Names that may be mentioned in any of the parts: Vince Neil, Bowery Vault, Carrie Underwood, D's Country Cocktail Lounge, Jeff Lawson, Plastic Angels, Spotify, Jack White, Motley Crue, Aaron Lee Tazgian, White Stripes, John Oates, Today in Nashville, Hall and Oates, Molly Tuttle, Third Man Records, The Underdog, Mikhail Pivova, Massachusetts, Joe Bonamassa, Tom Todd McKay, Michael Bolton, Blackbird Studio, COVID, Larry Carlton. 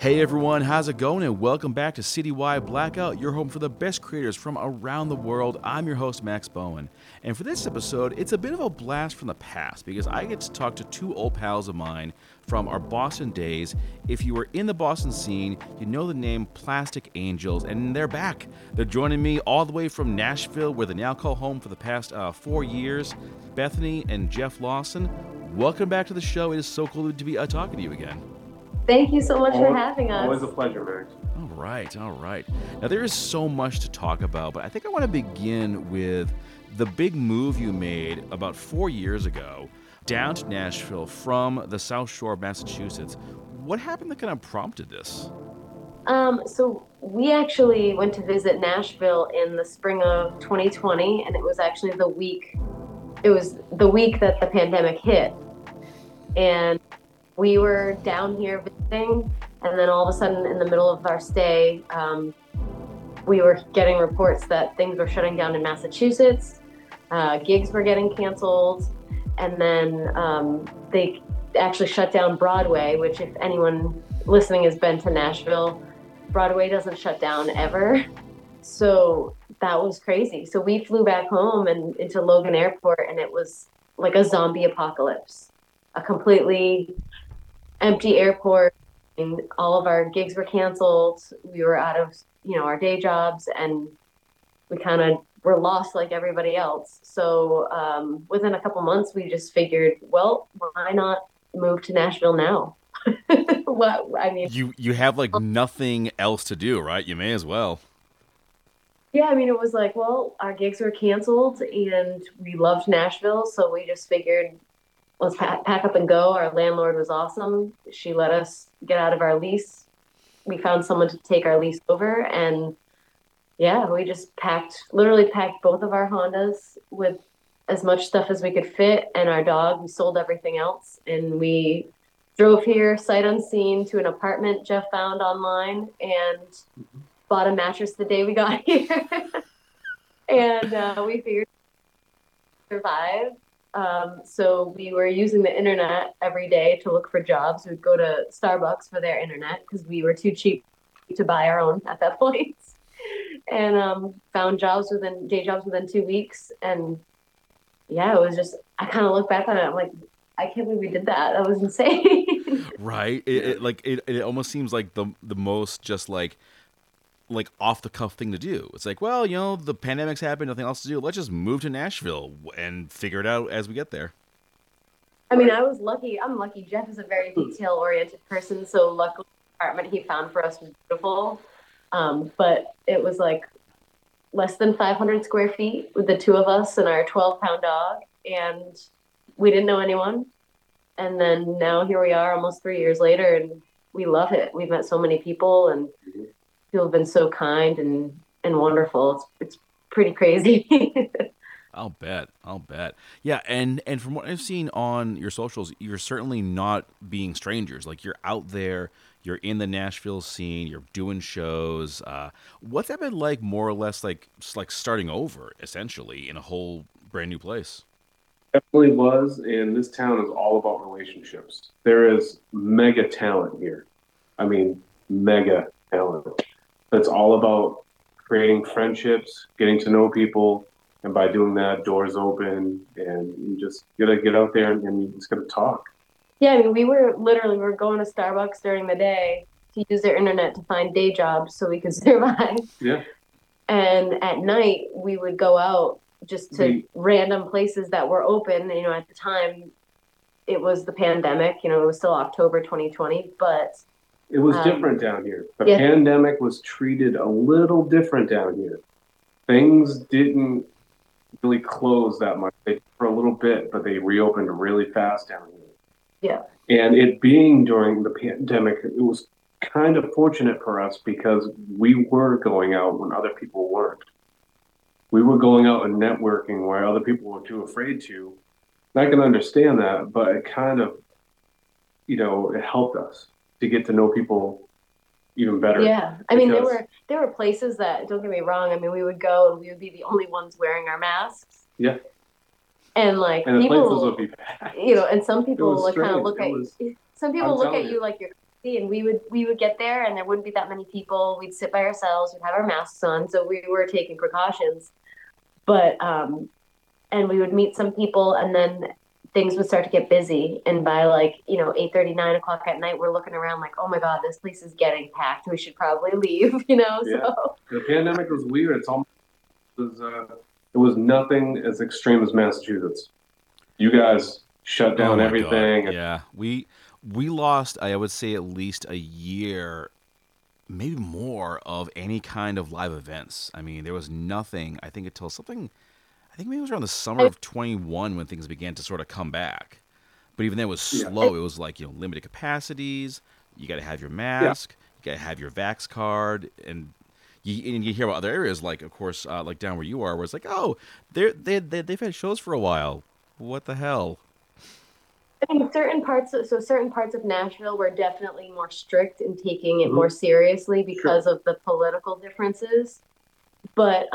Hey everyone, how's it going? And welcome back to Citywide Blackout, your home for the best creators from around the world. I'm your host, Max Bowen. And for this episode, it's a bit of a blast from the past because I get to talk to two old pals of mine from our Boston days. If you were in the Boston scene, you know the name Plastic Angels, and they're back. They're joining me all the way from Nashville, where they now call home for the past 4 years, Bethany and Jeff Lawson. Welcome back to the show. It is so cool to be talking to you again. Thank you so much for having us. Always a pleasure, Max. All right. Now, there is so much to talk about, but I think I want to begin with the big move you made about 4 years ago down to Nashville from the South Shore of Massachusetts. What happened that kind of prompted this? So we actually went to visit Nashville in the spring of 2020, and it was actually the week that the pandemic hit. And we were down here visiting, and then all of a sudden, in the middle of our stay, we were getting reports that things were shutting down in Massachusetts, gigs were getting canceled, and then they actually shut down Broadway, which if anyone listening has been to Nashville, Broadway doesn't shut down ever. So that was crazy. So we flew back home and into Logan Airport, and it was like a zombie apocalypse, a completely empty airport, and all of our gigs were canceled. We were out of, our day jobs, and we kind of were lost like everybody else. So within a couple months, we just figured, well, why not move to Nashville now? You have like nothing else to do, right? You may as well. Yeah, it was like, well, our gigs were canceled, and we loved Nashville, so we just figured, let's pack up and go. Our landlord was awesome. She let us get out of our lease. We found someone to take our lease over. And yeah, we just literally packed both of our Hondas with as much stuff as we could fit and our dog. We sold everything else. And we drove here sight unseen to an apartment Jeff found online and bought a mattress the day we got here. And we figured we'd survive. So we were using the internet every day to look for jobs. We'd go to Starbucks for their internet because we were too cheap to buy our own at that point. And found day jobs within 2 weeks. And yeah, it was just, I kind of look back on it, I'm like, I can't believe we did that. That was insane. Right? It almost seems like the most just like off-the-cuff thing to do. It's like, well, the pandemic's happened, nothing else to do. Let's just move to Nashville and figure it out as we get there. I was lucky. I'm lucky. Jeff is a very detail-oriented person, so luckily the apartment he found for us was beautiful. But it was like less than 500 square feet with the two of us and our 12-pound dog, and we didn't know anyone. And then now here we are almost 3 years later, and we love it. We've met so many people, and people have been so kind and wonderful. It's pretty crazy. I'll bet. Yeah, and from what I've seen on your socials, you're certainly not being strangers. Like, you're out there, you're in the Nashville scene, you're doing shows. What's that been like, more or less, like starting over, essentially, in a whole brand new place? Definitely was, and this town is all about relationships. There is mega talent here. Mega talent. It's all about creating friendships, getting to know people, and by doing that, doors open, and you just gotta get out there and you just gotta talk. Yeah, we were going to Starbucks during the day to use their internet to find day jobs so we could survive. Yeah. And at night, we would go out just to random places that were open. At the time, it was the pandemic. It was still October 2020, but it was different down here. The pandemic was treated a little different down here. Things didn't really close that much. They did for a little bit, but they reopened really fast down here. Yeah. And it being during the pandemic, it was kind of fortunate for us because we were going out when other people weren't. We were going out and networking where other people were too afraid to. And I can understand that, but it kind of, it helped us to get to know people even better. Yeah. There were places that, don't get me wrong, we would go and we would be the only ones wearing our masks. Yeah. And and the places would be packed. And some people would kind of look at you like you're and we would get there and there wouldn't be that many people. We'd sit by ourselves, we'd have our masks on, so we were taking precautions. But and we would meet some people, and then things would start to get busy. And by 8:30, 9 o'clock at night, we're looking around like, oh my God, this place is getting packed. We should probably leave, Yeah. So the pandemic was weird. It was nothing as extreme as Massachusetts. You guys shut down everything. God. Yeah, we lost, I would say, at least a year, maybe more, of any kind of live events. I mean, there was nothing, I think, until something, I think maybe it was around the summer of 21 when things began to sort of come back. But even then it was slow. It was like, limited capacities. You got to have your mask. Yeah. You got to have your vax card. And you hear about other areas, like, of course, like down where you are, where it's like, oh, they've had shows for a while. What the hell? I mean, certain parts of Nashville were definitely more strict in taking it mm-hmm. more seriously because of the political differences. But,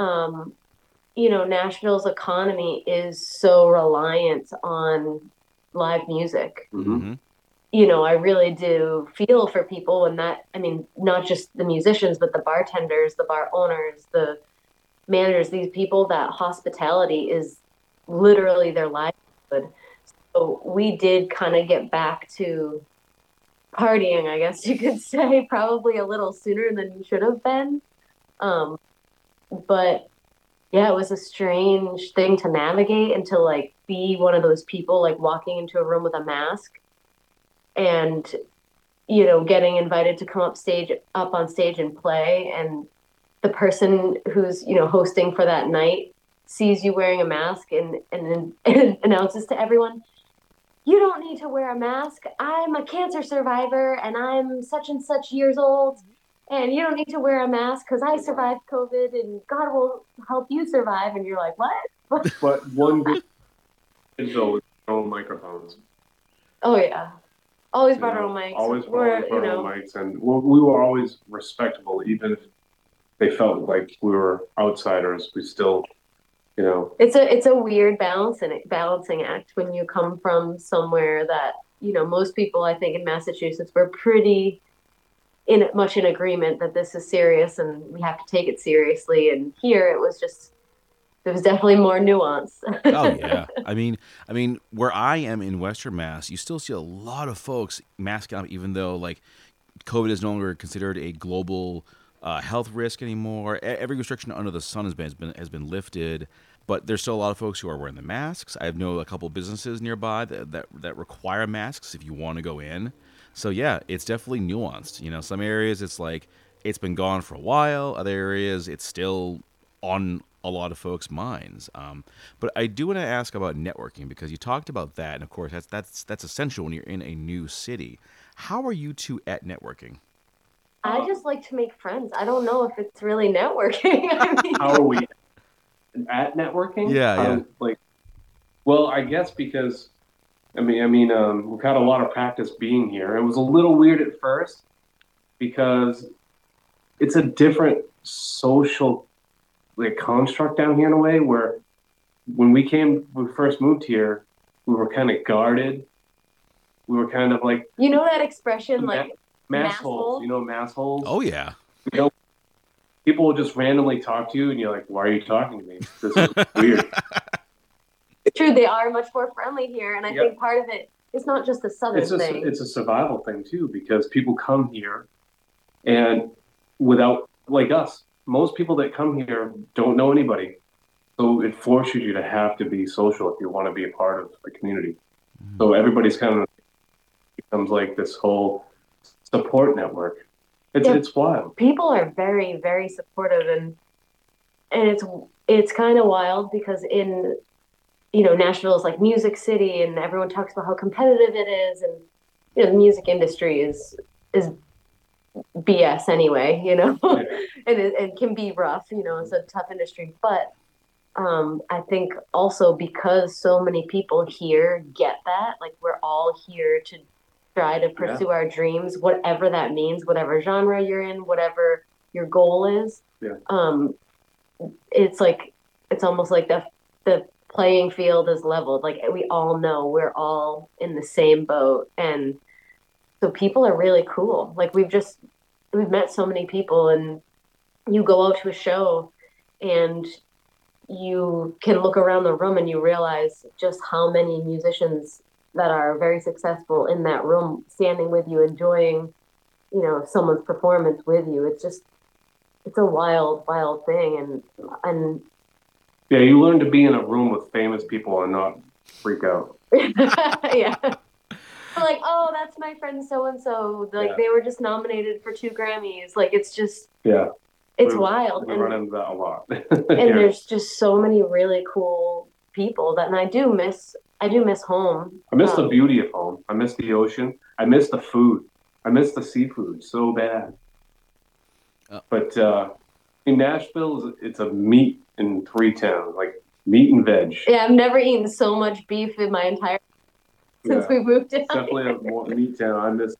Nashville's economy is so reliant on live music. Mm-hmm. I really do feel for people not just the musicians, but the bartenders, the bar owners, the managers, these people that hospitality is literally their livelihood. So we did kind of get back to partying, I guess you could say, probably a little sooner than you should have been. But yeah, it was a strange thing to navigate and to be one of those people walking into a room with a mask and, getting invited to come up on stage and play. And the person who's, hosting for that night sees you wearing a mask and announces to everyone, you don't need to wear a mask. I'm a cancer survivor and I'm such and such years old. And you don't need to wear a mask because I survived COVID and God will help you survive. And you're like, what? But one good show with our own microphones. Oh, yeah. Always brought our own mics. Always brought our own mics. And we were always respectable. Even if they felt like we were outsiders, we still... It's a weird balancing act when you come from somewhere that most people I think in Massachusetts were pretty much in agreement that this is serious and we have to take it seriously, and here there was definitely more nuance. Oh yeah, I mean where I am in Western Mass, you still see a lot of folks masking up, even though COVID is no longer considered a global health risk anymore. Every restriction under the sun has been lifted, but there's still a lot of folks who are wearing the masks. I know a couple businesses nearby that require masks if you want to go in. So yeah, it's definitely nuanced. Some areas it's it's been gone for a while. Other areas it's still on a lot of folks' minds. But I do want to ask about networking, because you talked about that, and of course that's essential when you're in a new city. How are you two at networking? I just like to make friends. I don't know if it's really networking. How are we at networking? Yeah, yeah. Well, I guess because we've had a lot of practice being here. It was a little weird at first because it's a different social construct down here in a way. Where when we first moved here, we were kind of guarded. We were kind of like that expression massholes, massholes. Oh yeah. People will just randomly talk to you, and you're like, "Why are you talking to me? This is weird." True, they are much more friendly here, and I think part of it's not just a southern thing. It's a survival thing too, because people come here, and without us, most people that come here don't know anybody, so it forces you to have to be social if you want to be a part of the community. Mm-hmm. So everybody's kind of becomes this whole support network. It's wild. People are very, very supportive, and it's kind of wild because in Nashville is Music City, and everyone talks about how competitive it is, and the music industry is BS anyway, and can be rough, it's a tough industry. But I think also because so many people here get that, we're all here to try to pursue our dreams, whatever that means, whatever genre you're in, whatever your goal is. Yeah. It's almost like the playing field is leveled. We all know we're all in the same boat, and So people are really cool. Like we've met so many people, and you go out to a show and you can look around the room and you realize just how many musicians that are very successful in that room, standing with you, enjoying, you know, someone's performance with you. It's just, it's a wild, wild thing. And yeah, you learn to be in a room with famous people and not freak out. Yeah. We're like, oh, that's my friend so-and-so. Like, yeah. They were just nominated for 2 Grammys. Like, it's just... Yeah. It's wild. We run into that a lot. And there's just so many really cool people that, and I do miss home. I miss the beauty of home. I miss the ocean. I miss the food. I miss the seafood so bad. But in Nashville, it's a meat and three town, like meat and veg. Yeah, I've never eaten so much beef in my entire since we moved down. Definitely a more meat town. I miss.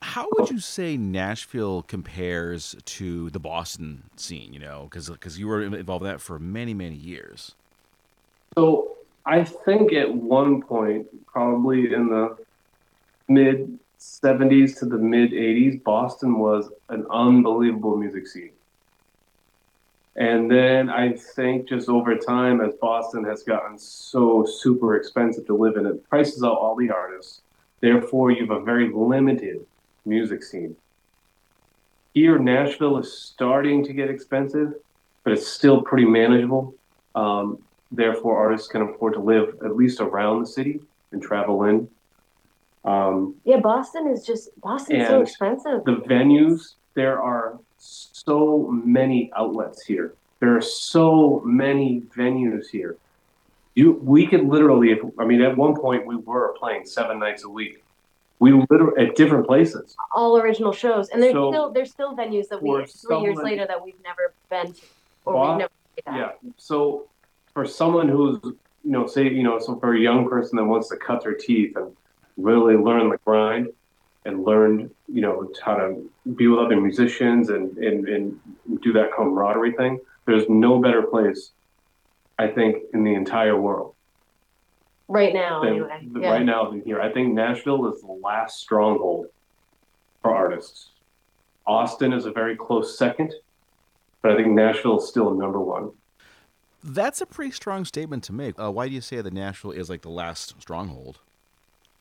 How would you say Nashville compares to the Boston scene, you know, because you were involved in that for many, many years? So I think at one point, probably in the mid-70s to the mid-80s, Boston was an unbelievable music scene. And then I think just over time, as Boston has gotten so super expensive to live in, it prices out all the artists. Therefore, you have a very limited music scene. Here, Nashville is starting to get expensive, but it's still pretty manageable. Therefore, artists can afford to live at least around the city and travel in. Boston's so expensive. The venues, there are so many outlets here. There are so many venues here. We could literally, at one point we were playing 7 nights a week. We literally at different places. All original shows, and there's still venues that we 3 years later that we've never been to, or we've never. Yeah. So for someone who's for a young person that wants to cut their teeth and really learn the grind and learn how to be with other musicians and do that camaraderie thing, there's no better place I think in the entire world. Right now, anyway. Yeah. Right now, here. I think Nashville is the last stronghold for artists. Austin is a very close second, but I think Nashville is still number one. That's a pretty strong statement to make. Why do you say that Nashville is like the last stronghold?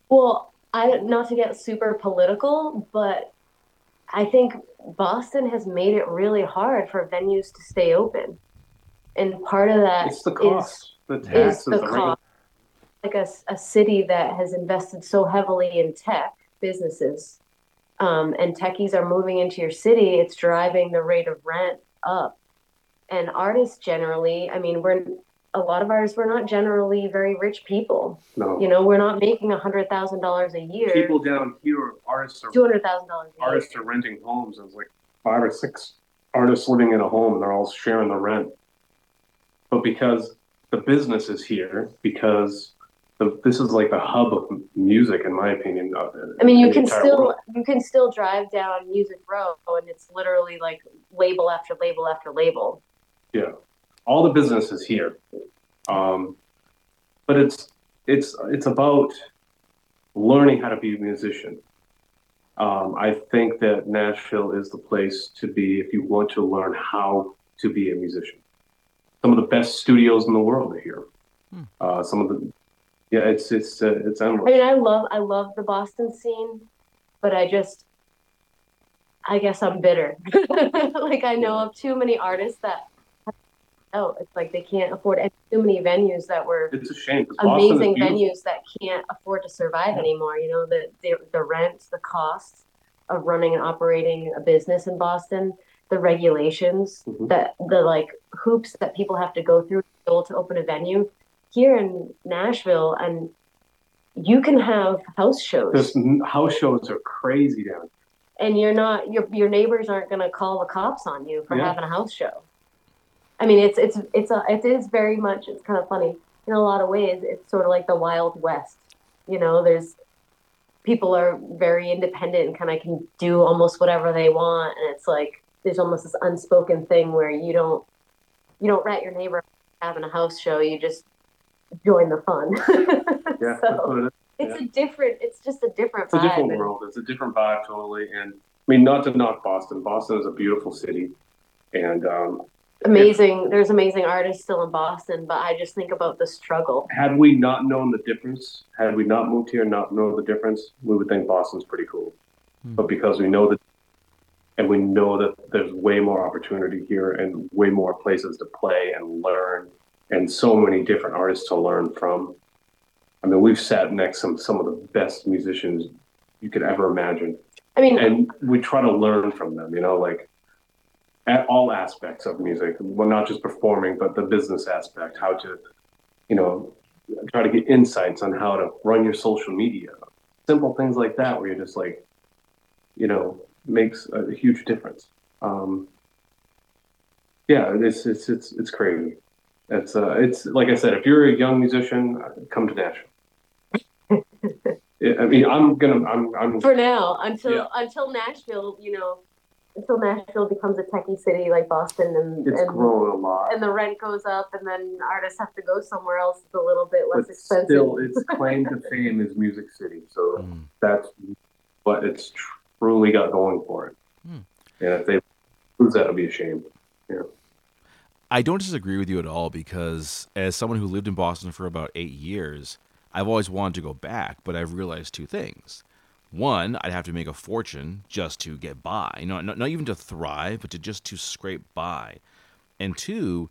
Well, not to get super political, but I think Boston has made it really hard for venues to stay open. And part of that is the cost. The cost. Like a city that has invested so heavily in tech businesses, and techies are moving into your city, it's driving the rate of rent up. And artists generally, we're not generally very rich people. No. We're not making $100,000 a year. People down here, artists are $200,000 a year. Artists are renting homes. There's like 5 or 6 artists living in a home, and they're all sharing the rent. But because the business is here, because this is like the hub of music, in my opinion. You can still drive down Music Row, and it's literally like label after label after label. Yeah, all the business is here, but it's about learning how to be a musician. I think that Nashville is the place to be if you want to learn how to be a musician. Some of the best studios in the world are here. It's endless. I love the Boston scene, but I guess I'm bitter. Like I know of too many artists that, it's like they can't afford, and too many venues that were. It's a shame. Amazing venues that can't afford to survive anymore. The rent, the costs of running and operating a business in Boston, the regulations, that the hoops that people have to go through to open a venue. Here in Nashville, and you can have house shows. House shows are crazy down here. And you're not your neighbors aren't going to call the cops on you for having a house show. It is very much, it's kind of funny in a lot of ways. It's sort of like the Wild West. There's people are very independent and kind of can do almost whatever they want, and it's like there's almost this unspoken thing where you don't rat your neighbor having a house show. You just join the fun. Yeah, so, It's just a different vibe. It's a different world. It's a different vibe, totally. And I mean, not to knock Boston. Boston is a beautiful city, and amazing. There's amazing artists still in Boston, but I just think about the struggle. Had we not known the difference, had we not moved here, not known the difference, we would think Boston's pretty cool. Mm. But because we know that, and we know that there's way more opportunity here, and way more places to play and learn, and so many different artists to learn from. I mean, we've sat next to some of the best musicians you could ever imagine. I mean, and we try to learn from them, you know, like at all aspects of music. Well, not just performing, but the business aspect, how to, you know, try to get insights on how to run your social media. Simple things like that, where you're just like, you know, makes a huge difference. Yeah, it's crazy. It's like I said, if you're a young musician, come to Nashville. I mean, I'm for now until Nashville, you know, until Nashville becomes a techie city like Boston, and it's grown a lot, and the rent goes up, and then artists have to go somewhere else. It's a little bit less expensive. Still, its claim to fame is Music City, so that's what it's truly got going for it. Mm. And if they lose that, it'll be a shame. Yeah. I don't disagree with you at all, because as someone who lived in Boston for about 8 years, I've always wanted to go back, but I've realized two things. One, I'd have to make a fortune just to get by, you know, not even to thrive, but to scrape by. And two,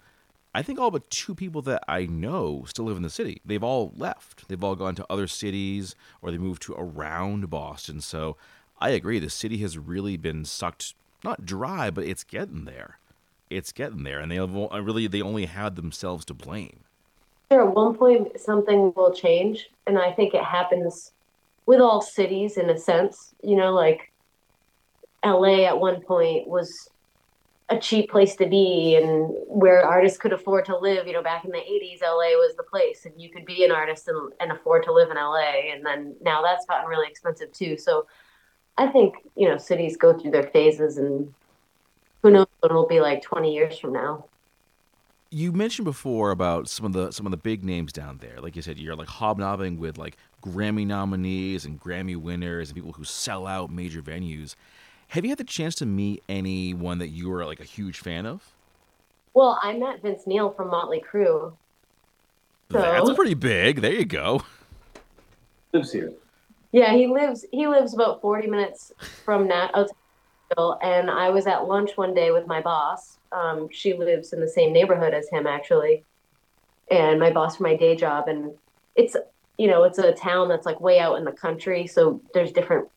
I think all but two people that I know still live in the city. They've all left. They've all gone to other cities, or they moved to around Boston. So I agree. The city has really been sucked, not dry, but it's getting there. It's getting there, and they only had themselves to blame. Sure, at one point something will change, and I think it happens with all cities in a sense. You know, like LA at one point was a cheap place to be, and where artists could afford to live. You know, back in the 80s, LA was the place, and you could be an artist and afford to live in LA, and then now that's gotten really expensive too. So I think, you know, cities go through their phases, and who knows what it'll be like 20 years from now. You mentioned before about some of the big names down there. Like you said, you're like hobnobbing with like Grammy nominees and Grammy winners and people who sell out major venues. Have you had the chance to meet anyone that you were like a huge fan of? Well, I met Vince Neil from Motley Crue. So. That's pretty big. There you go. Lives here. Yeah, he lives about 40 minutes from outside. And I was at lunch one day with my boss. She lives in the same neighborhood as him, actually. And my boss for my day job. And it's, you know, it's a town that's like way out in the country. So there's different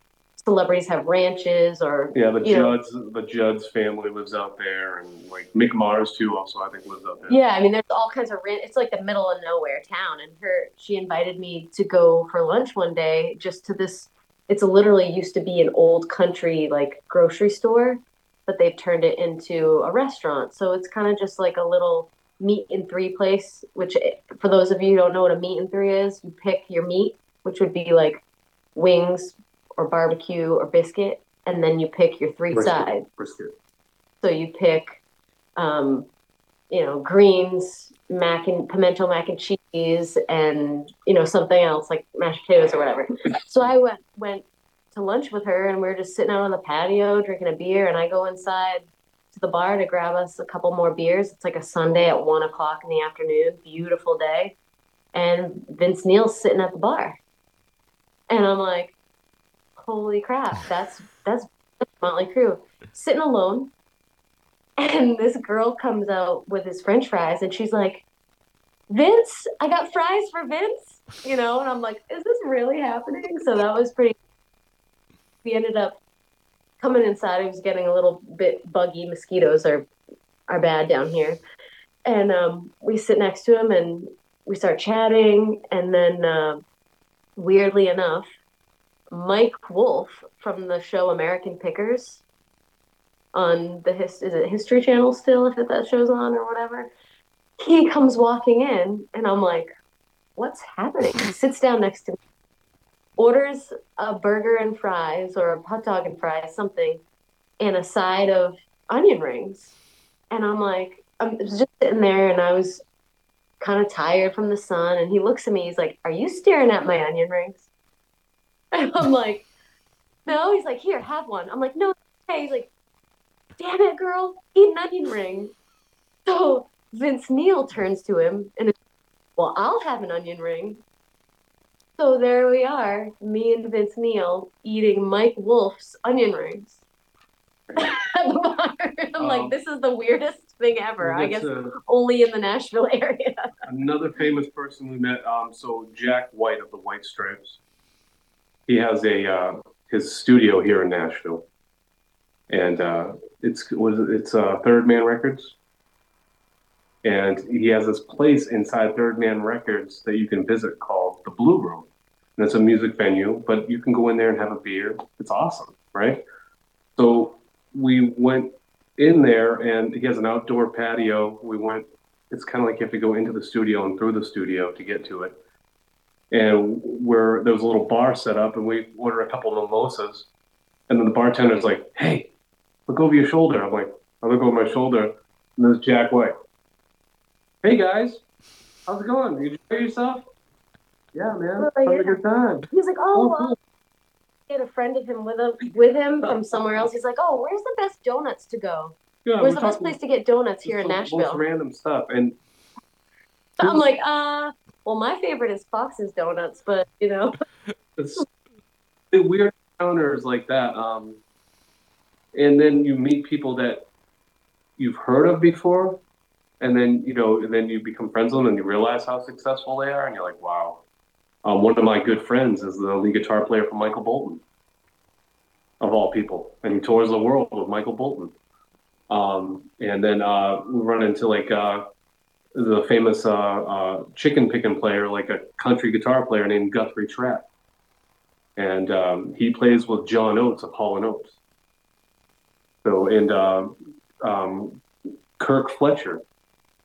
celebrities have ranches or. Yeah, the Judd's family lives out there. And like Mick Mars, too, also, I think, lives out there. Yeah, I mean, there's all kinds of it's like the middle of nowhere town. And she invited me to go for lunch one day just to this. It's literally used to be an old country, like, grocery store, but they've turned it into a restaurant. So it's kind of just like a little meat and three place, which for those of you who don't know what a meat and three is, you pick your meat, which would be like wings or barbecue or biscuit, and then you pick your three sides. Brisket. So you pick, you know, greens, pimento mac and cheese, and, you know, something else like mashed potatoes or whatever. So I went to lunch with her, and we were just sitting out on the patio drinking a beer, and I go inside to the bar to grab us a couple more beers. It's like a Sunday at 1:00 in the afternoon, beautiful day. And Vince Neil's sitting at the bar. And I'm like, holy crap, that's Motley Crue. Sitting alone. And this girl comes out with his French fries, and she's like, Vince, I got fries for Vince, you know? And I'm like, is this really happening? So that was pretty, we ended up coming inside. It was getting a little bit buggy. Mosquitoes are bad down here. And we sit next to him, and we start chatting. And then weirdly enough, Mike Wolfe from the show American Pickers, on the History Channel still, if that show's on or whatever, he comes walking in, and I'm like, what's happening? He sits down next to me, orders a burger and fries, or a hot dog and fries, something, and a side of onion rings. And I'm like, I'm just sitting there, and I was kind of tired from the sun, and he looks at me, he's like, are you staring at my onion rings? And I'm like, no. He's like, here, have one. I'm like, no. He's like, damn it, girl, eat an onion ring. So Vince Neil turns to him and is, well, I'll have an onion ring. So there we are, me and Vince Neil eating Mike Wolfe's onion rings at the bar. I'm like, this is the weirdest thing ever. I guess only in the Nashville area. Another famous person we met, so Jack White of the White Stripes. He has his studio here in Nashville, and it's Third Man Records. And he has this place inside Third Man Records that you can visit called The Blue Room. And it's a music venue, but you can go in there and have a beer. It's awesome, right? So we went in there, and he has an outdoor patio. We went, it's kind of like you have to go into the studio and through the studio to get to it. And there was a little bar set up, and we ordered a couple of mimosas. And then the bartender's like, hey, look over your shoulder. I'm like, I look over my shoulder, and there's Jack White. Hey guys, how's it going? You enjoy yourself? Yeah, man, having a good time. He's like, oh, he had a friend of him with him from somewhere else. He's like, oh, where's the best donuts to go? Yeah, where's the best place to get donuts here in Nashville? Most random stuff. And so I'm like, well, my favorite is Fox's Donuts, but you know, it's the weird encounters like that. And then you meet people that you've heard of before. And then, you know, and then you become friends with them and you realize how successful they are. And you're like, wow. One of my good friends is the lead guitar player for Michael Bolton, of all people. And he tours the world with Michael Bolton. And then we run into, like, the famous chicken picking player, like a country guitar player named Guthrie Trapp. And he plays with John Oates of Hall and Oates. So, and Kirk Fletcher,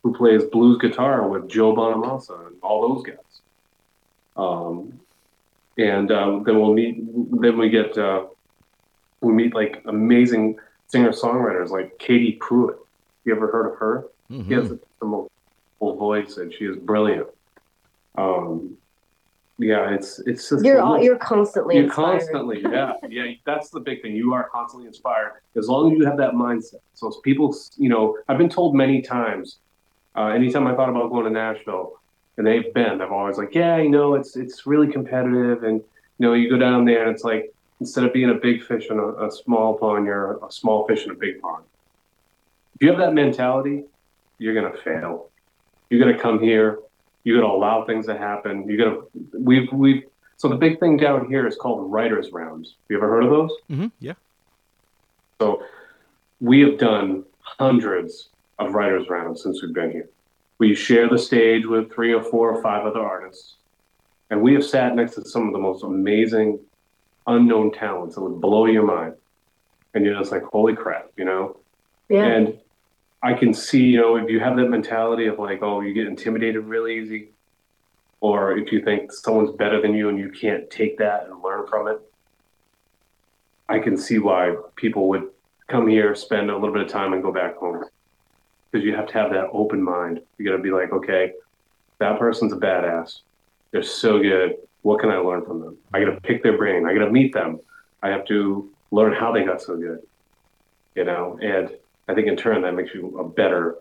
who plays blues guitar with Joe Bonamassa and all those guys. Then we meet like amazing singer-songwriters like Katie Pruitt. You ever heard of her? Mm-hmm. She has the most beautiful voice and she is brilliant. Yeah, it's just... You're constantly inspired. Yeah, that's the big thing. You are constantly inspired as long as you have that mindset. So people, you know, I've been told many times, anytime I thought about going to Nashville, and I'm always like, yeah, you know, it's really competitive. And, you know, you go down there and it's like, instead of being a big fish in a small pond, you're a small fish in a big pond. If you have that mentality, you're going to fail. You're going to come here. You're going to allow things to happen. You're going to, so the big thing down here is called writer's rounds. You ever heard of those? Mm-hmm. Yeah. So we have done hundreds of writer's rounds since we've been here. We share the stage with 3 or 4 or 5 other artists. And we have sat next to some of the most amazing unknown talents that would blow your mind. And you're just like, holy crap, you know? Yeah. And I can see, you know, if you have that mentality of like, oh, you get intimidated real easy, or if you think someone's better than you and you can't take that and learn from it, I can see why people would come here, spend a little bit of time, and go back home. Because you have to have that open mind. You got to be like, okay, that person's a badass. They're so good. What can I learn from them? I got to pick their brain. I got to meet them. I have to learn how they got so good, you know? And I think in turn that makes you a better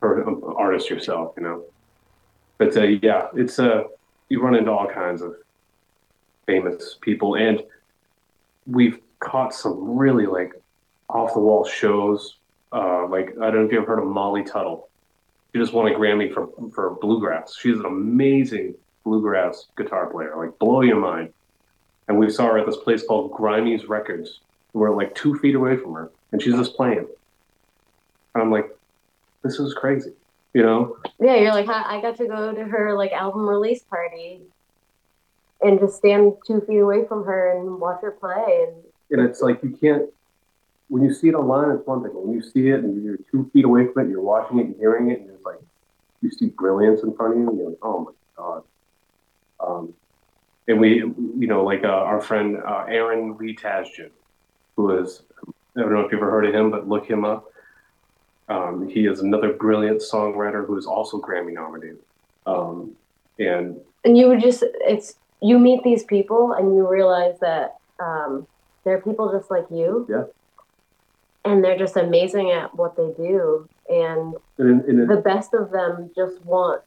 artist yourself, you know. But yeah, it's you run into all kinds of famous people, and we've caught some really like off the wall shows. Like I don't know if you ever heard of Molly Tuttle. She just won a Grammy for bluegrass. She's an amazing bluegrass guitar player, like blow your mind. And we saw her at this place called Grimey's Records. We're like 2 feet away from her. And she's just playing. And I'm like, this is crazy, you know? Yeah, you're like, I got to go to her like album release party and just stand 2 feet away from her and watch her play. And it's like, you can't, when you see it online, it's one thing. When you see it and you're 2 feet away from it, you're watching it and hearing it, and it's like, you see brilliance in front of you, and you're like, oh my God. And we, you know, like our friend Aaron Lee Tazgian, who is, I don't know if you've ever heard of him, but look him up. He is another brilliant songwriter who is also Grammy nominated. And you would just, it's you meet these people and you realize that they're people just like you. Yeah. And they're just amazing at what they do. And the best of them just want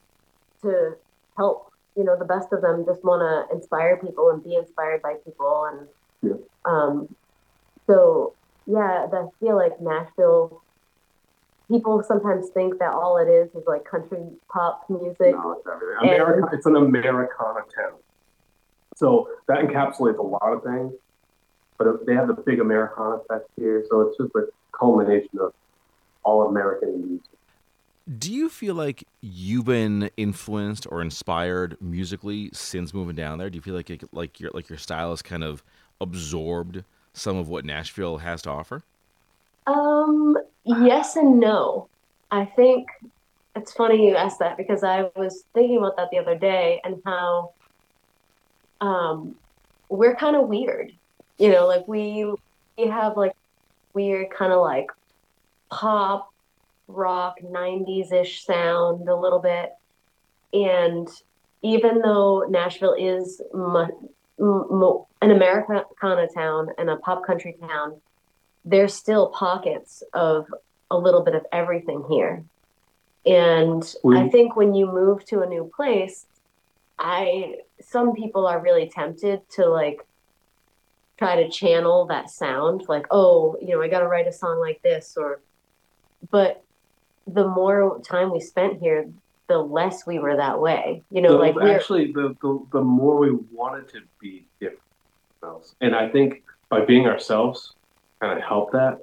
to help. You know, the best of them just want to inspire people and be inspired by people. And yeah. So, yeah, I feel like Nashville, people sometimes think that all it is like country pop music. No, it's everything. It's an Americana town. So that encapsulates a lot of things. But they have the big Americana fest here, so it's just a culmination of all American music. Do you feel like you've been influenced or inspired musically since moving down there? Do you feel like your style has kind of absorbed some of what Nashville has to offer? Yes and no. I think it's funny you asked that because I was thinking about that the other day and how we're kind of weird. You know, like we have like weird kind of like pop, rock, 90s-ish sound a little bit. And even though Nashville is an Americana town and a pop country town, there's still pockets of a little bit of everything here. And I think when you move to a new place, some people are really tempted to like try to channel that sound, like, oh, you know, I got to write a song like this, but the more time we spent here, the less we were that way, you know, like actually the more we wanted to be different. And I think by being ourselves kind of helped that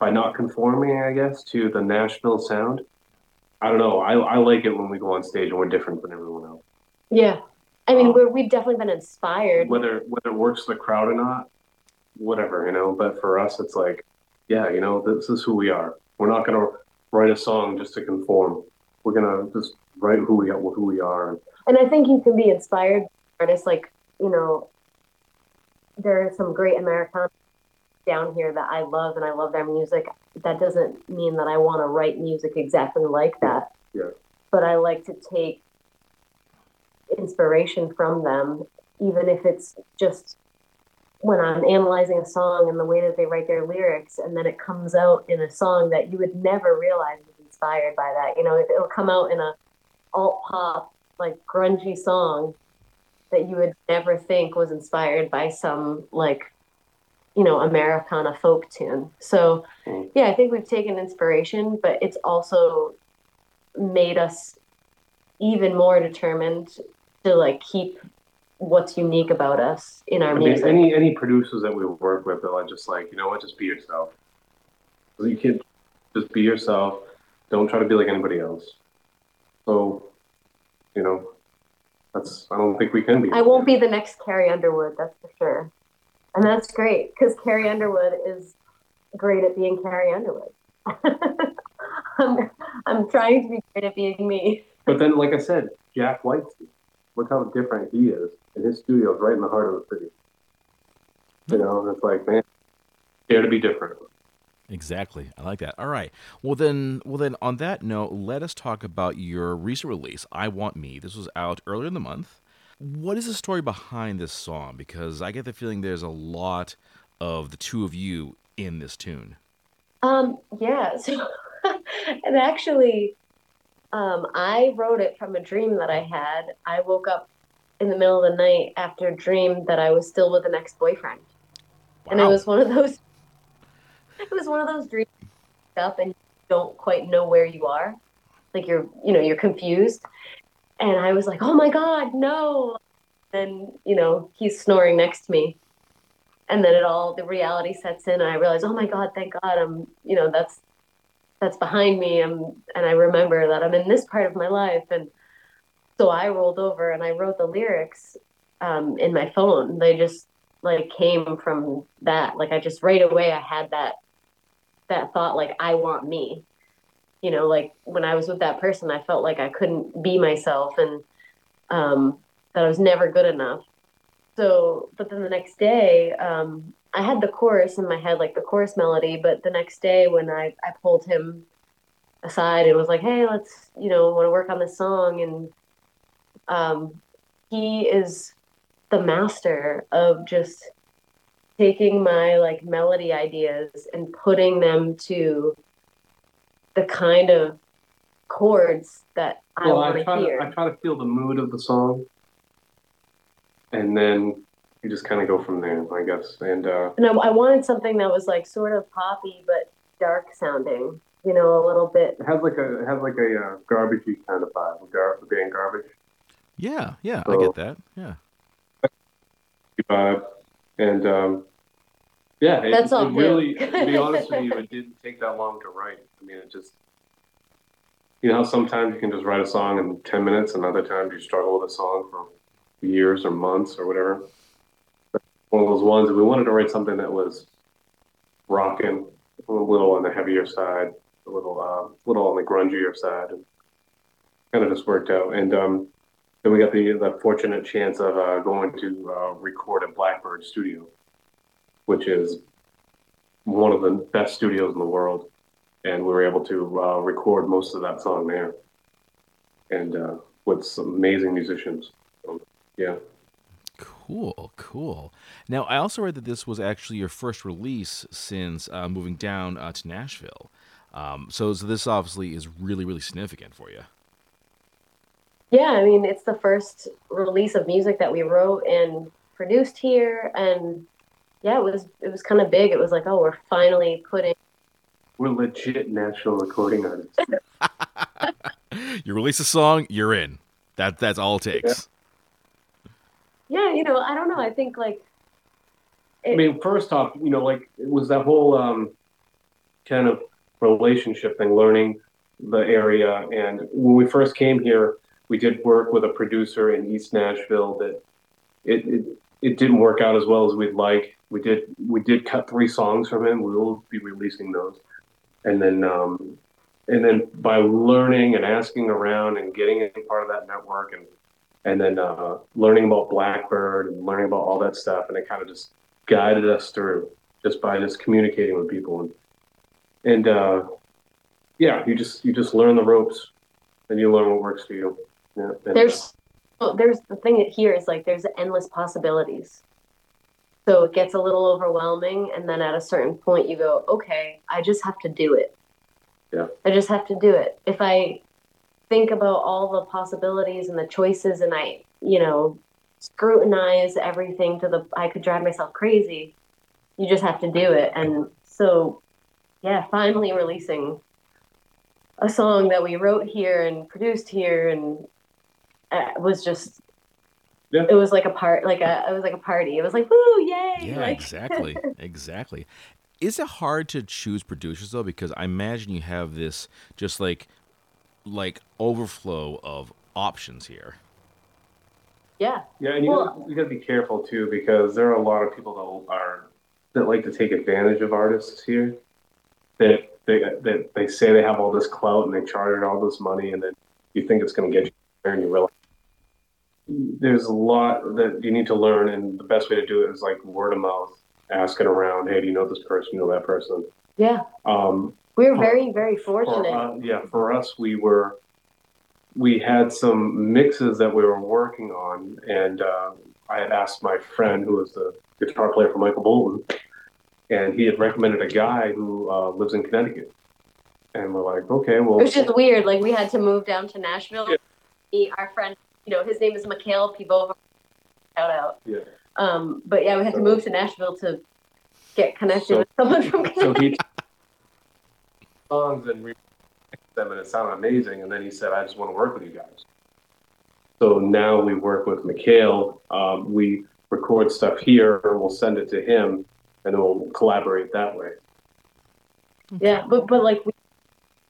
by not conforming, I guess, to the Nashville sound. I don't know. I like it when we go on stage and we're different than everyone else. Yeah. I mean, we've definitely been inspired. Whether it works for the crowd or not, whatever, you know. But for us, it's like, yeah, you know, this is who we are. We're not going to write a song just to conform. We're going to just write who we are. And I think you can be inspired by artists. Like, you know, there are some great Americans down here that I love, and I love their music. That doesn't mean that I want to write music exactly like that. Yeah. But I like to take inspiration from them, even if it's just when I'm analyzing a song and the way that they write their lyrics, and then it comes out in a song that you would never realize was inspired by that. You know, it'll come out in a alt pop, like grungy song that you would never think was inspired by some like, you know, Americana folk tune. So yeah, I think we've taken inspiration, but it's also made us even more determined to like keep what's unique about us in our music. Any producers that we work with, they're just like, you know what, just be yourself. You can't just be yourself. Don't try to be like anybody else. So, you know, I don't think we can be. I won't be the next Carrie Underwood, that's for sure. And that's great because Carrie Underwood is great at being Carrie Underwood. I'm trying to be great at being me. But then, like I said, Jack White, look how different he is. And his studio is right in the heart of the city. You know, and it's like, man, dare to be different. Exactly. I like that. All right. Well then, on that note, let us talk about your recent release, I Want Me. This was out earlier in the month. What is the story behind this song? Because I get the feeling there's a lot of the two of you in this tune. Yeah. So, and actually... I wrote it from a dream that I had. I woke up in the middle of the night after a dream that I was still with an ex-boyfriend. Wow. And it was one of those dreams up and you don't quite know where you are. Like you're confused. And I was like, oh my God, no. And, you know, he's snoring next to me. And then the reality sets in and I realized, oh my God, thank God. I'm, you know, that's behind me, and I remember that I'm in this part of my life. And so I rolled over and I wrote the lyrics in my phone. They just like came from that. Like I just right away I had that thought, like I want me. You know, like when I was with that person, I felt like I couldn't be myself and that I was never good enough. So, but then the next day, I had the chorus in my head, like the chorus melody, but the next day when I pulled him aside and was like, hey, let's, you know, want to work on this song. And he is the master of just taking my like melody ideas and putting them to the kind of chords that I try to feel the mood of the song, and then you just kind of go from there, I guess. And I wanted something that was like sort of poppy but dark sounding, you know, a little bit. It has like a Garbagey kind of vibe, being Garbage. Yeah, so, I get that. Yeah. And that's all. Really, to be honest with you, it didn't take that long to write. I mean, it just, you know, sometimes you can just write a song in 10 minutes, and other times you struggle with a song for years or months or whatever. But one of those ones, we wanted to write something that was rocking, a little on the heavier side, a little on the grungier side, and kind of just worked out. And then we got the fortunate chance of going to record at Blackbird Studio, which is one of the best studios in the world. And we were able to record most of that song there, and with some amazing musicians. So, yeah. Cool. Now, I also read that this was actually your first release since moving down to Nashville. So this obviously is really, really significant for you. Yeah, I mean, it's the first release of music that we wrote and produced here, and yeah, it was kind of big. It was like, oh, we're finally putting. We're legit national recording artists. You release a song, you're in. That's all it takes. Yeah, you know, I don't know. I think like. I mean, first off, you know, like it was that whole kind of relationship thing, learning the area. And when we first came here, we did work with a producer in East Nashville that it didn't work out as well as we'd like. We did cut 3 songs from him. We will be releasing those. And then by learning and asking around and getting in part of that network and then learning about Blackbird and learning about all that stuff, and it kind of just guided us through just by just communicating with people and you just learn the ropes and you learn what works for you. Yeah. And, there's the thing here is like there's endless possibilities. So it gets a little overwhelming, and then at a certain point you go, okay, I just have to do it. Yeah. I just have to do it. If I think about all the possibilities and the choices and I, you know, scrutinize everything I could drive myself crazy. You just have to do it. And so, yeah, finally releasing a song that we wrote here and produced here and was just... Yeah. It was like a party. It was like, woo, yay! Yeah, like... exactly. Is it hard to choose producers though? Because I imagine you have this just like overflow of options here. Yeah. Yeah, and you gotta be careful too, because there are a lot of people that like to take advantage of artists here. That they say they have all this clout and they charge all this money, and then you think it's going to get you there, and you realize. There's a lot that you need to learn, and the best way to do it is like word of mouth, asking around, hey, do you know this person, you know that person? Yeah. We were very, very fortunate. For us, we had some mixes that we were working on, and I had asked my friend who was the guitar player for Michael Bolton, and he had recommended a guy who lives in Connecticut. And we're like, okay, well... It was just weird. Like, we had to move down to Nashville. Yeah. Our friend... You know, his name is Mikhail Pivova. Shout out. Yeah. But yeah, we had to move to Nashville to get connected with someone from Connecticut. So he songs and remixed them, and it sounded amazing. And then he said, "I just want to work with you guys." So now we work with Mikhail. We record stuff here, and we'll send it to him, and then we'll collaborate that way. Yeah, but like we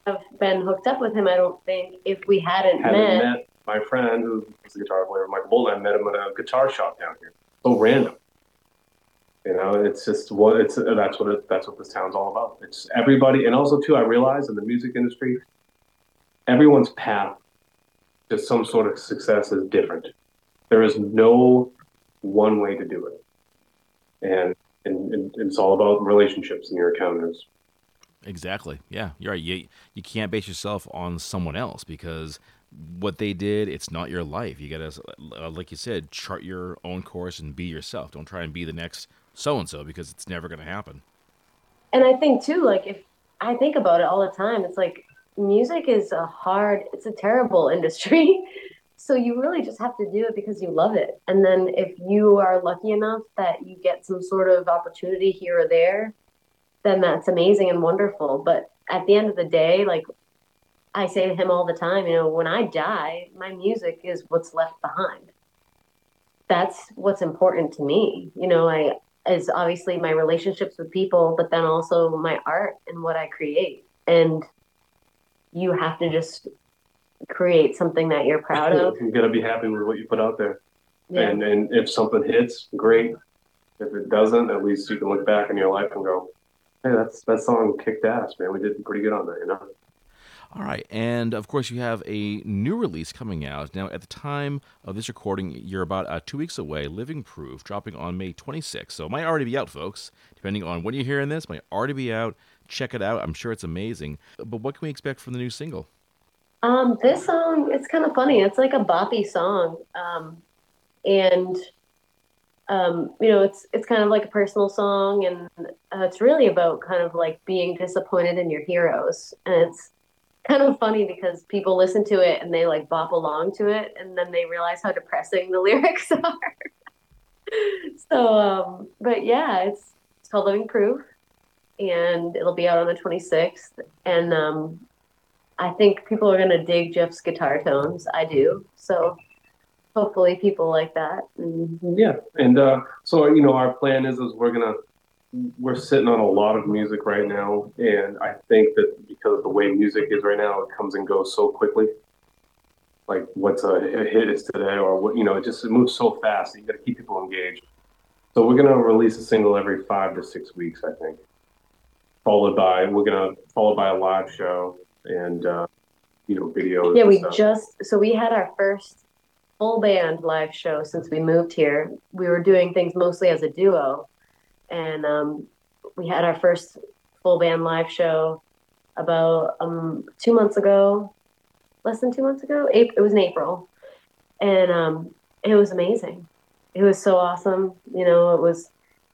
have been hooked up with him. I don't think if we hadn't met. My friend, who was the guitar player, Michael Bolton, I met him at a guitar shop down here. So random, you know. It's just that's what this town's all about. It's everybody, and also too, I realize in the music industry, everyone's path to some sort of success is different. There is no one way to do it, and it's all about relationships and your encounters. Exactly. Yeah, you're right. You can't base yourself on someone else because what they did, it's not your life. You got to, like you said, chart your own course and be yourself. Don't try and be the next so-and-so because it's never going to happen. And I think, too, like, if I think about it all the time, it's like music is it's a terrible industry. So you really just have to do it because you love it. And then if you are lucky enough that you get some sort of opportunity here or there, then that's amazing and wonderful. But at the end of the day, like I say to him all the time, you know, when I die, my music is what's left behind. That's what's important to me. You know, is obviously my relationships with people, but then also my art and what I create. And you have to just create something that you're proud of. You got to be happy with what you put out there. Yeah. And if something hits, great. If it doesn't, at least you can look back in your life and go, hey, that song kicked ass, man. We did pretty good on that, you know? All right. And, of course, you have a new release coming out. Now, at the time of this recording, you're about 2 weeks away, Living Proof, dropping on May 26th. So it might already be out, folks. Depending on when you're hearing this, it might already be out. Check it out. I'm sure it's amazing. But what can we expect from the new single? This song, it's kind of funny. It's like a boppy song. You know, it's kind of like a personal song, and it's really about kind of like being disappointed in your heroes. And it's kind of funny because people listen to it and they like bop along to it, and then they realize how depressing the lyrics are. But yeah, it's called Living Proof, and it'll be out on the 26th. And I think people are gonna dig Jeff's guitar tones. I do. So hopefully people like that. Mm-hmm. Yeah. And so, you know, our plan is we're sitting on a lot of music right now. And I think that because of the way music is right now, it comes and goes so quickly. Like what's a hit is today or what, you know, it moves so fast. You got to keep people engaged. So we're going to release a single every 5 to 6 weeks, I think. Followed by a live show and, you know, videos. Yeah, so we had our first full band live show since we moved here. We were doing things mostly as a duo, and we had our first full band live show about 2 months ago, less than 2 months ago. It was in April, and it was amazing. It was so awesome. You know,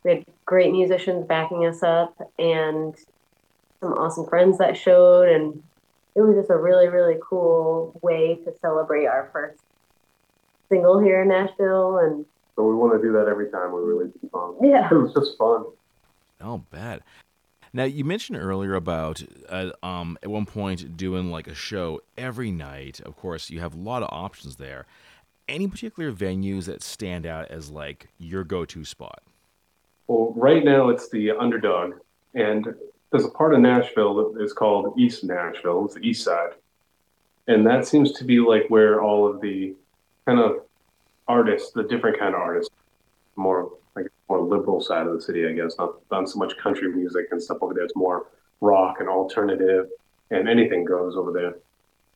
we had great musicians backing us up and some awesome friends that showed, and it was just a really, really cool way to celebrate our first single here in Nashville, and so we want to do that every time we release the song. Yeah, it was just fun. I'll bet. Now you mentioned earlier about at one point doing like a show every night. Of course, you have a lot of options there. Any particular venues that stand out as like your go-to spot? Well, right now it's the Underdog, and there's a part of Nashville that is called East Nashville. It's the East Side, and that seems to be like where all of the kind of artists, the different kind of artists, more like more liberal side of the city, I guess. Not so much country music and stuff over there. It's more rock and alternative, and anything goes over there.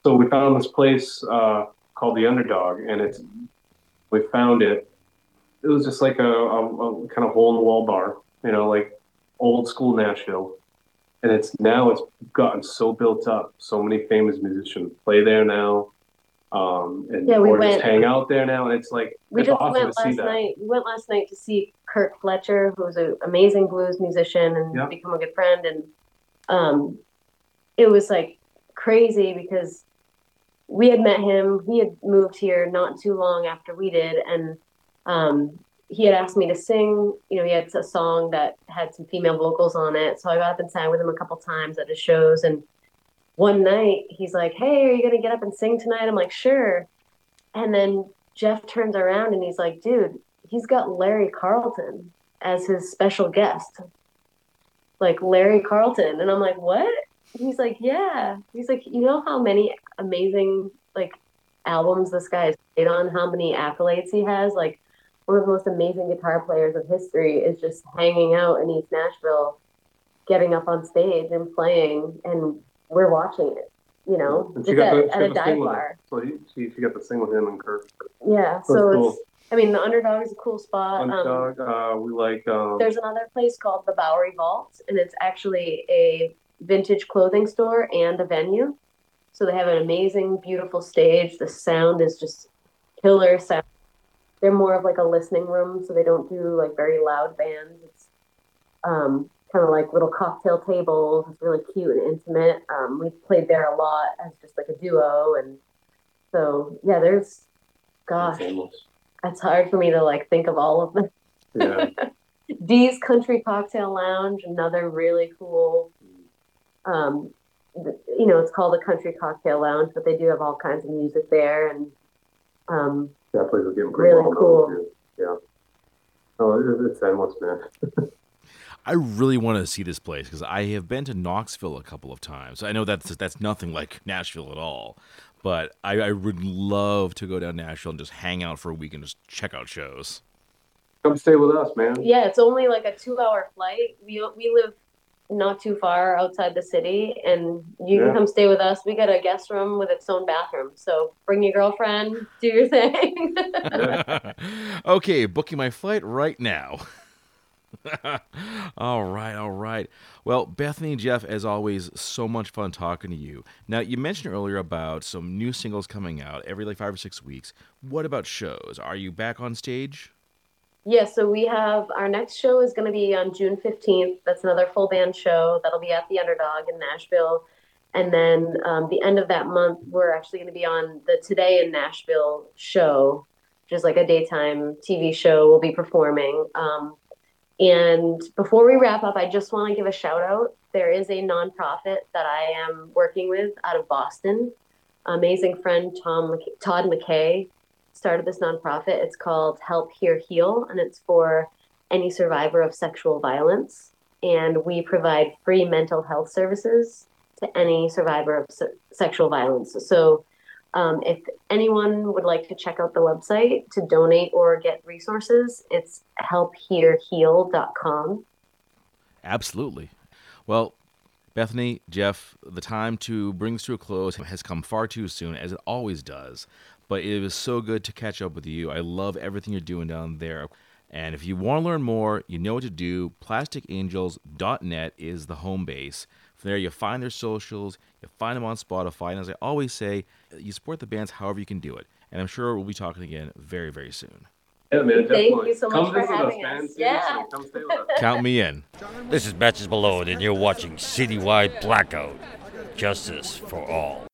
So we found this place called The Underdog, and we found it. It was just like a kind of hole-in-the-wall bar, you know, like old school Nashville. And it's gotten so built up. So many famous musicians play there now. Just hang out there now, and it's like We went last night to see Kirk Fletcher, who's an amazing blues musician and become a good friend. And it was like crazy because we had met him. He had moved here not too long after we did, and he had asked me to sing. You know, he had a song that had some female vocals on it, so I got up and sang with him a couple times at his shows. And one night, he's like, hey, are you going to get up and sing tonight? I'm like, sure. And then Jeff turns around and he's like, dude, he's got Larry Carlton as his special guest. Like, Larry Carlton. And I'm like, what? He's like, yeah. He's like, you know how many amazing, like, albums this guy has played on? How many accolades he has? Like, one of the most amazing guitar players of history is just hanging out in East Nashville, getting up on stage and playing, and we're watching it, you know, at a dive bar. So she got to sing with him and Kirk. Yeah, so it's cool. I mean, the Underdog is a cool spot. Underdog, we like... there's another place called the Bowery Vault, and it's actually a vintage clothing store and a venue. So they have an amazing, beautiful stage. The sound is just killer sound. They're more of like a listening room, so they don't do like very loud bands. It's kind of like little cocktail tables. It's really cute and intimate. We've played there a lot as just like a duo. And so, yeah, there's, gosh, it's hard for me to like think of all of them. Yeah. D's Country Cocktail Lounge, another really cool, you know, it's called a Country Cocktail Lounge, but they do have all kinds of music there, and that place is getting really cool. Yeah. Oh, it's endless, man. I really want to see this place because I have been to Knoxville a couple of times. I know that's nothing like Nashville at all, but I would love to go down to Nashville and just hang out for a week and just check out shows. Come stay with us, man. Yeah, it's only like a 2-hour flight. We live not too far outside the city, and you can come stay with us. We got a guest room with its own bathroom, so bring your girlfriend, do your thing. Okay, booking my flight right now. All right. Well, Bethany and Jeff, as always, so much fun talking to you. Now, you mentioned earlier about some new singles coming out every like 5 or 6 weeks. What about shows? Are you back on stage? Yeah, so we have, our next show is going to be on June 15th. That's another full band show. That'll be at The Underdog in Nashville. And then the end of that month, we're actually going to be on the Today in Nashville show, which is like a daytime TV show we'll be performing. And before we wrap up, I just want to give a shout out. There is a nonprofit that I am working with out of Boston. Amazing friend Todd McKay started this nonprofit. It's called Help Here Heal, and it's for any survivor of sexual violence. And we provide free mental health services to any survivor of sexual violence. So if anyone would like to check out the website to donate or get resources, it's helphereheal.com. Absolutely. Well, Bethany, Jeff, the time to bring this to a close has come far too soon, as it always does. But it was so good to catch up with you. I love everything you're doing down there. And if you want to learn more, you know what to do. PlasticAngels.net is the home base. From there, you find their socials. You find them on Spotify. And as I always say, you support the bands however you can do it. And I'm sure we'll be talking again very, very soon. Yeah, man, thank you so much for having us. Yeah. Come stay with us. Count me in. This is Matches Malone, and you're watching Citywide Blackout. Justice for all.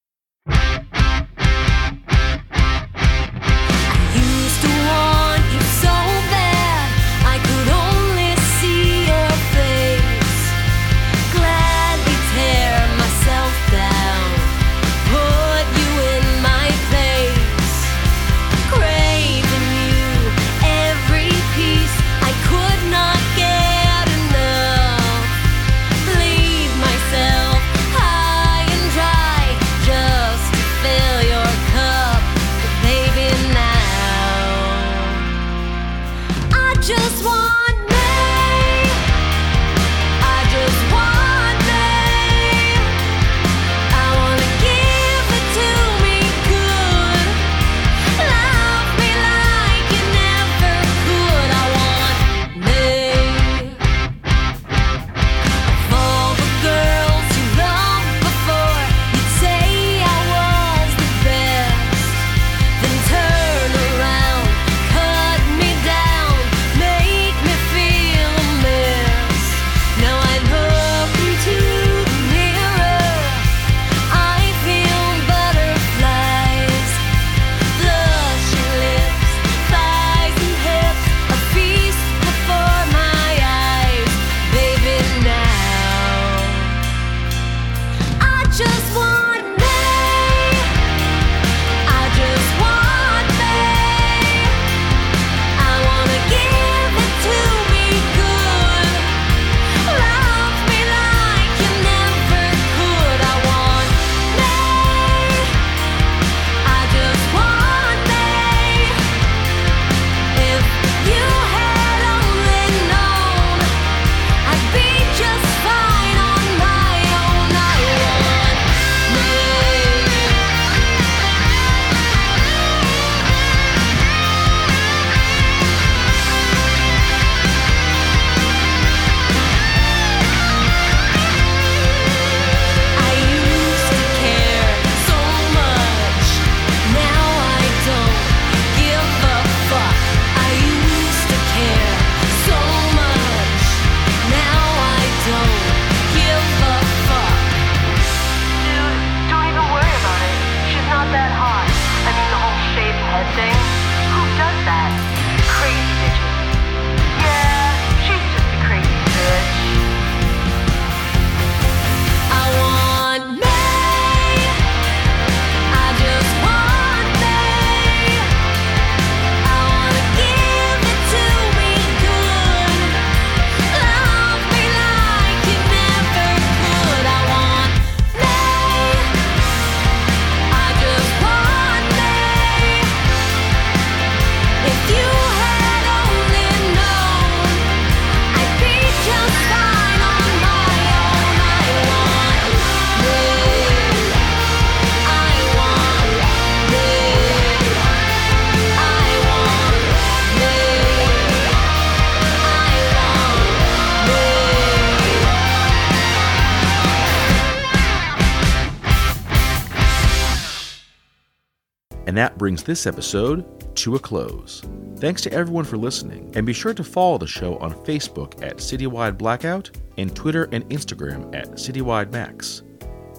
And that brings this episode to a close. Thanks to everyone for listening, and be sure to follow the show on Facebook at Citywide Blackout and Twitter and Instagram at Citywide Max.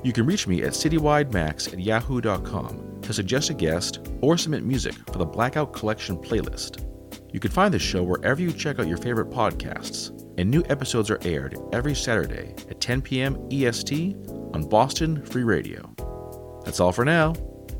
You can reach me at citywidemax@yahoo.com to suggest a guest or submit music for the Blackout Collection playlist. You can find the show wherever you check out your favorite podcasts, and new episodes are aired every Saturday at 10 p.m. EST on Boston Free Radio. That's all for now,